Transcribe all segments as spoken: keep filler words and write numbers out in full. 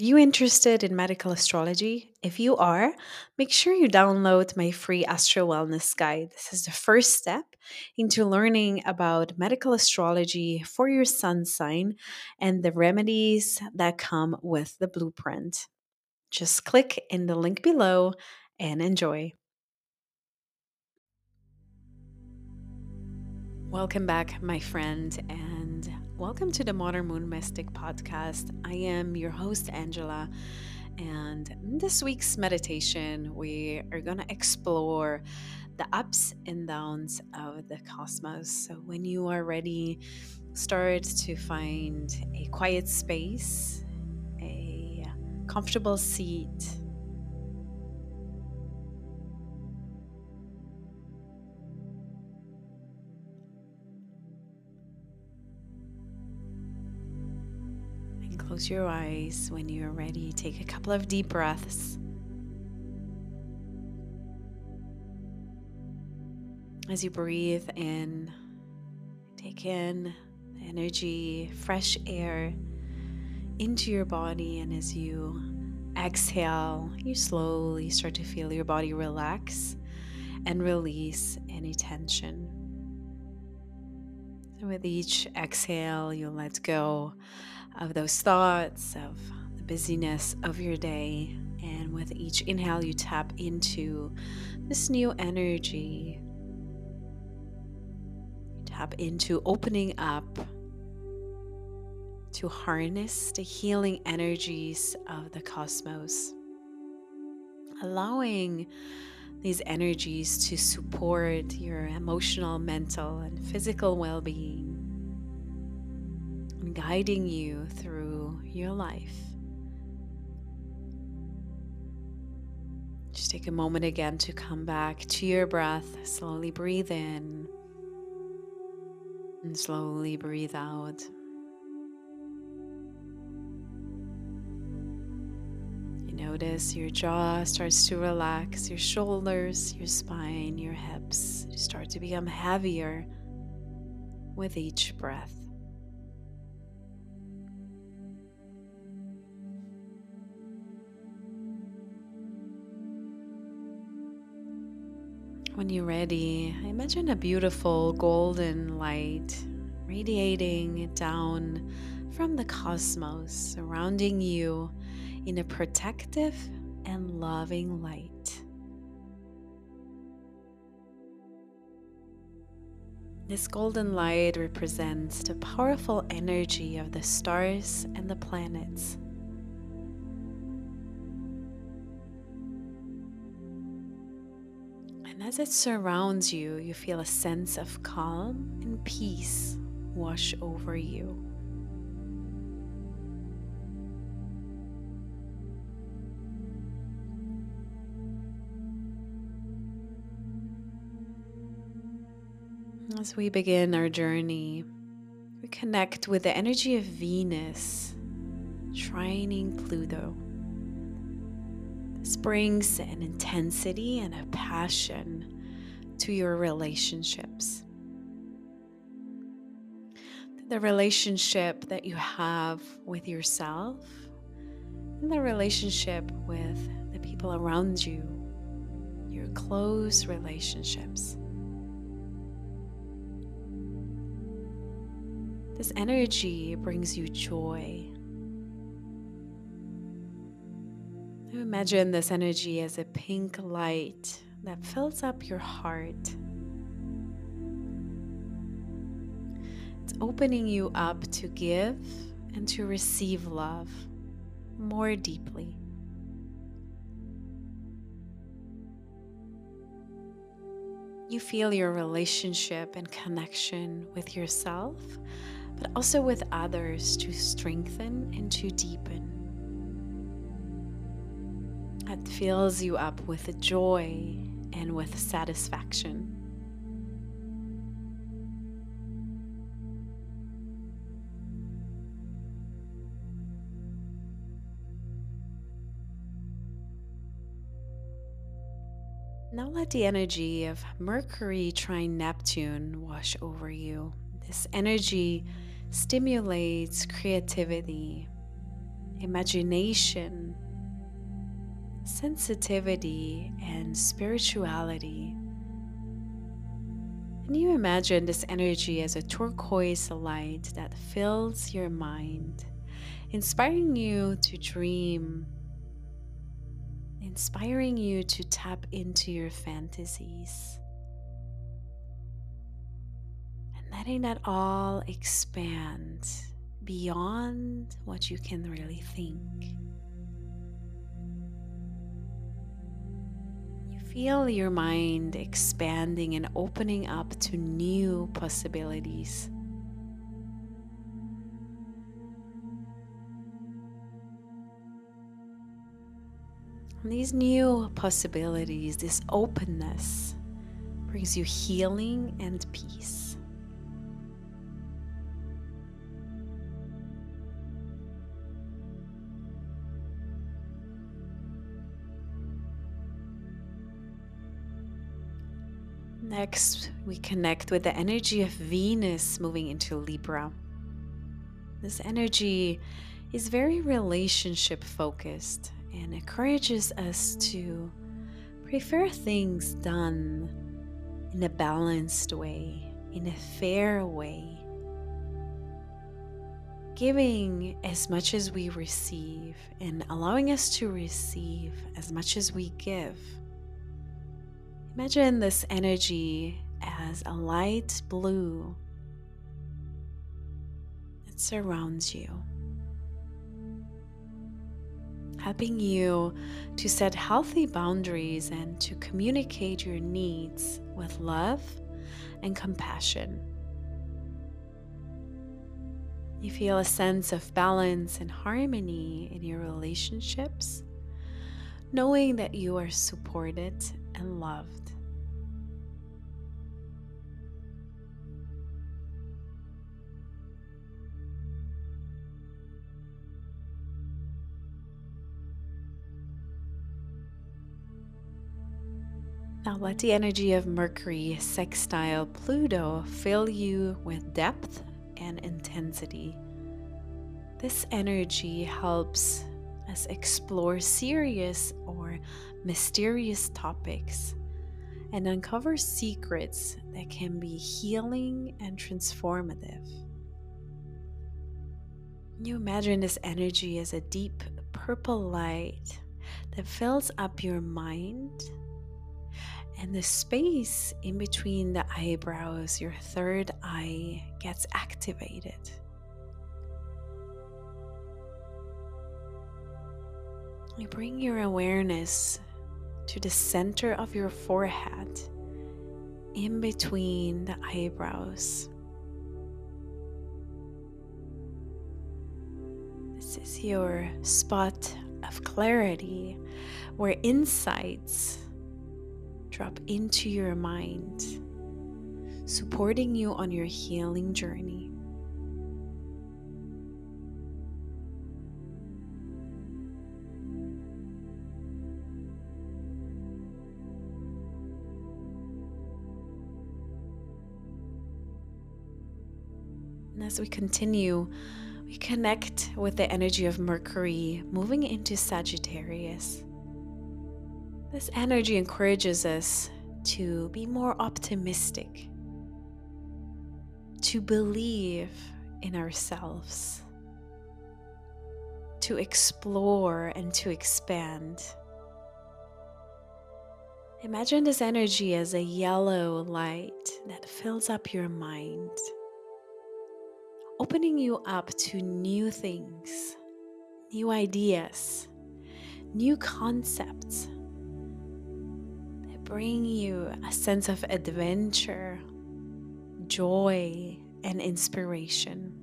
Are you interested in medical astrology? If you are, make sure you download my free Astro Wellness Guide. This is the first step into learning about medical astrology for your sun sign and the remedies that come with the blueprint. Just click in the link below and enjoy. Welcome back, my friend, and welcome to the Modern Moon Mystic Podcast. I am your host, Angela, and in this week's meditation, we are going to explore the ups and downs of the cosmos. So when you are ready, start to find a quiet space, a comfortable seat. Close your eyes. When you're ready, take a couple of deep breaths. As you breathe in, take in the energy, fresh air into your body. And as you exhale, you slowly start to feel your body relax and release any tension. And with each exhale, you let go of those thoughts, of the busyness of your day. And with each inhale, you tap into this new energy. You tap into opening up to harness the healing energies of the cosmos, allowing these energies to support your emotional, mental, and physical well-being, and guiding you through your life. Just take a moment again to come back to your breath. Slowly breathe in and slowly breathe out. Notice your jaw starts to relax, your shoulders, your spine, your hips start to become heavier with each breath. When you're ready, imagine a beautiful golden light radiating down from the cosmos, surrounding you in a protective and loving light. This golden light represents the powerful energy of the stars and the planets. And as it surrounds you, you feel a sense of calm and peace wash over you. As we begin our journey, we connect with the energy of Venus, trining Pluto. This brings an intensity and a passion to your relationships. The relationship that you have with yourself, and the relationship with the people around you, your close relationships. This energy brings you joy. Imagine this energy as a pink light that fills up your heart. It's opening you up to give and to receive love more deeply. You feel your relationship and connection with yourself, but also with others, to strengthen and to deepen. It fills you up with joy and with satisfaction. Now let the energy of Mercury trine Neptune wash over you. This energy stimulates creativity imagination, sensitivity, and spirituality. Can you imagine this energy as a turquoise light that fills your mind, inspiring you to dream, inspiring you to tap into your fantasies, and letting that all expand beyond what you can really think. Feel your mind expanding and opening up to new possibilities. And these new possibilities, this openness, brings you healing and peace. Next, we connect with the energy of Venus moving into Libra. This energy is very relationship focused and encourages us to prefer things done in a balanced way, in a fair way, giving as much as we receive and allowing us to receive as much as we give. Imagine this energy as a light blue that surrounds you, helping you to set healthy boundaries and to communicate your needs with love and compassion. You feel a sense of balance and harmony in your relationships, knowing that you are supported and loved. Now let the energy of Mercury sextile Pluto fill you with depth and intensity. This energy helps us explore serious or mysterious topics and uncover secrets that can be healing and transformative. You imagine this energy as a deep purple light that fills up your mind and the space in between the eyebrows. Your third eye gets activated. You bring your awareness to the center of your forehead, in between the eyebrows. This is your spot of clarity where insights drop into your mind, supporting you on your healing journey. As we continue, we connect with the energy of Mercury moving into Sagittarius. This energy encourages us to be more optimistic, to believe in ourselves, to explore and to expand. Imagine this energy as a yellow light that fills up your mind, opening you up to new things, new ideas, new concepts that bring you a sense of adventure, joy, and inspiration.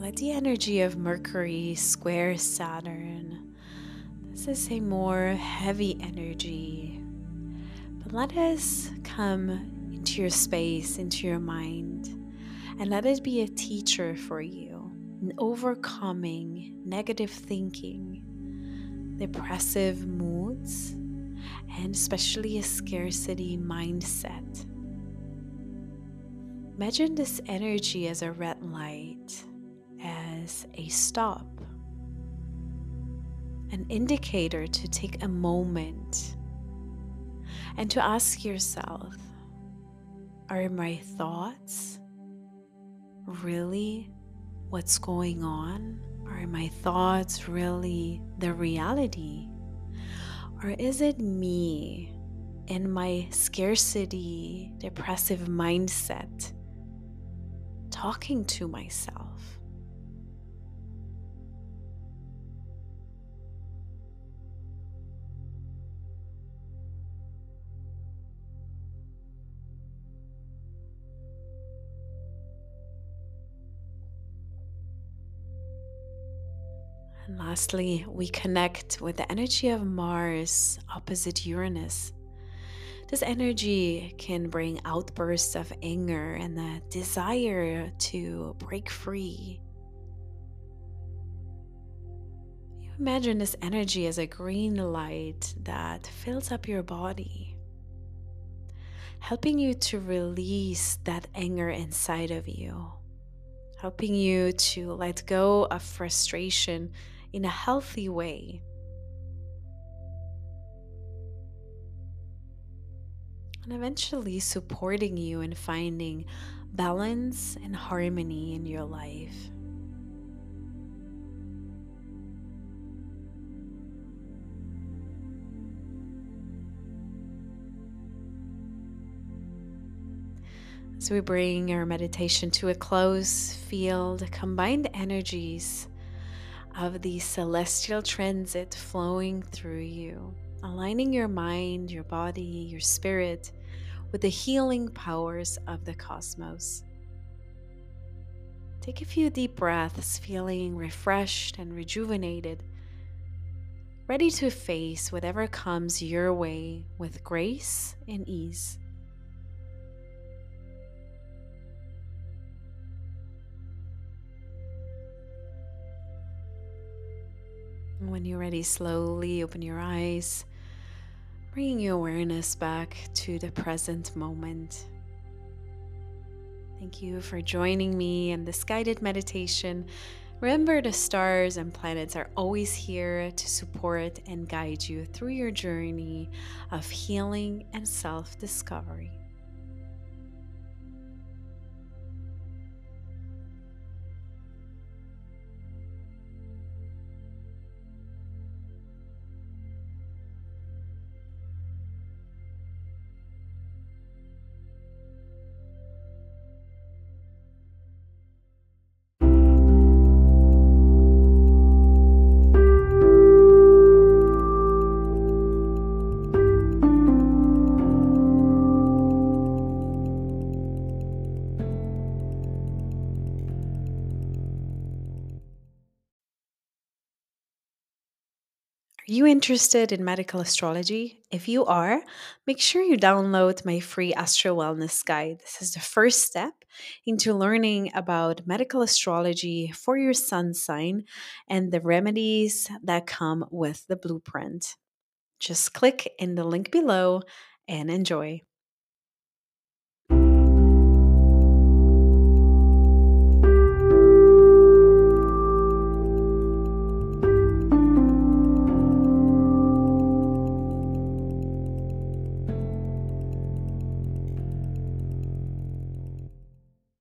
Let the energy of Mercury square Saturn. This is a more heavy energy, but let us come into your space, into your mind, and let it be a teacher for you, overcoming negative thinking, depressive moods, and especially a scarcity mindset. Imagine this energy as a red light, as a stop, an indicator to take a moment and to ask yourself, are my thoughts really what's going on? Are my thoughts really the reality? Or is it me in my scarcity, depressive mindset talking to myself? And lastly, we connect with the energy of Mars opposite Uranus. This energy can bring outbursts of anger and the desire to break free. You imagine this energy as a green light that fills up your body, helping you to release that anger inside of you, helping you to let go of frustration in a healthy way. And eventually supporting you in finding balance and harmony in your life. As we bring our meditation to a close, feel the combined energies of the celestial transit flowing through you, aligning your mind, your body, your spirit with the healing powers of the cosmos. Take a few deep breaths, feeling refreshed and rejuvenated, ready to face whatever comes your way with grace and ease. When you're ready, slowly open your eyes, bringing your awareness back to the present moment. Thank you for joining me in this guided meditation. Remember, the stars and planets are always here to support and guide you through your journey of healing and self-discovery. Are you interested in medical astrology? If you are, make sure you download my free Astro Wellness Guide. This is the first step into learning about medical astrology for your sun sign and the remedies that come with the blueprint. Just click in the link below and enjoy.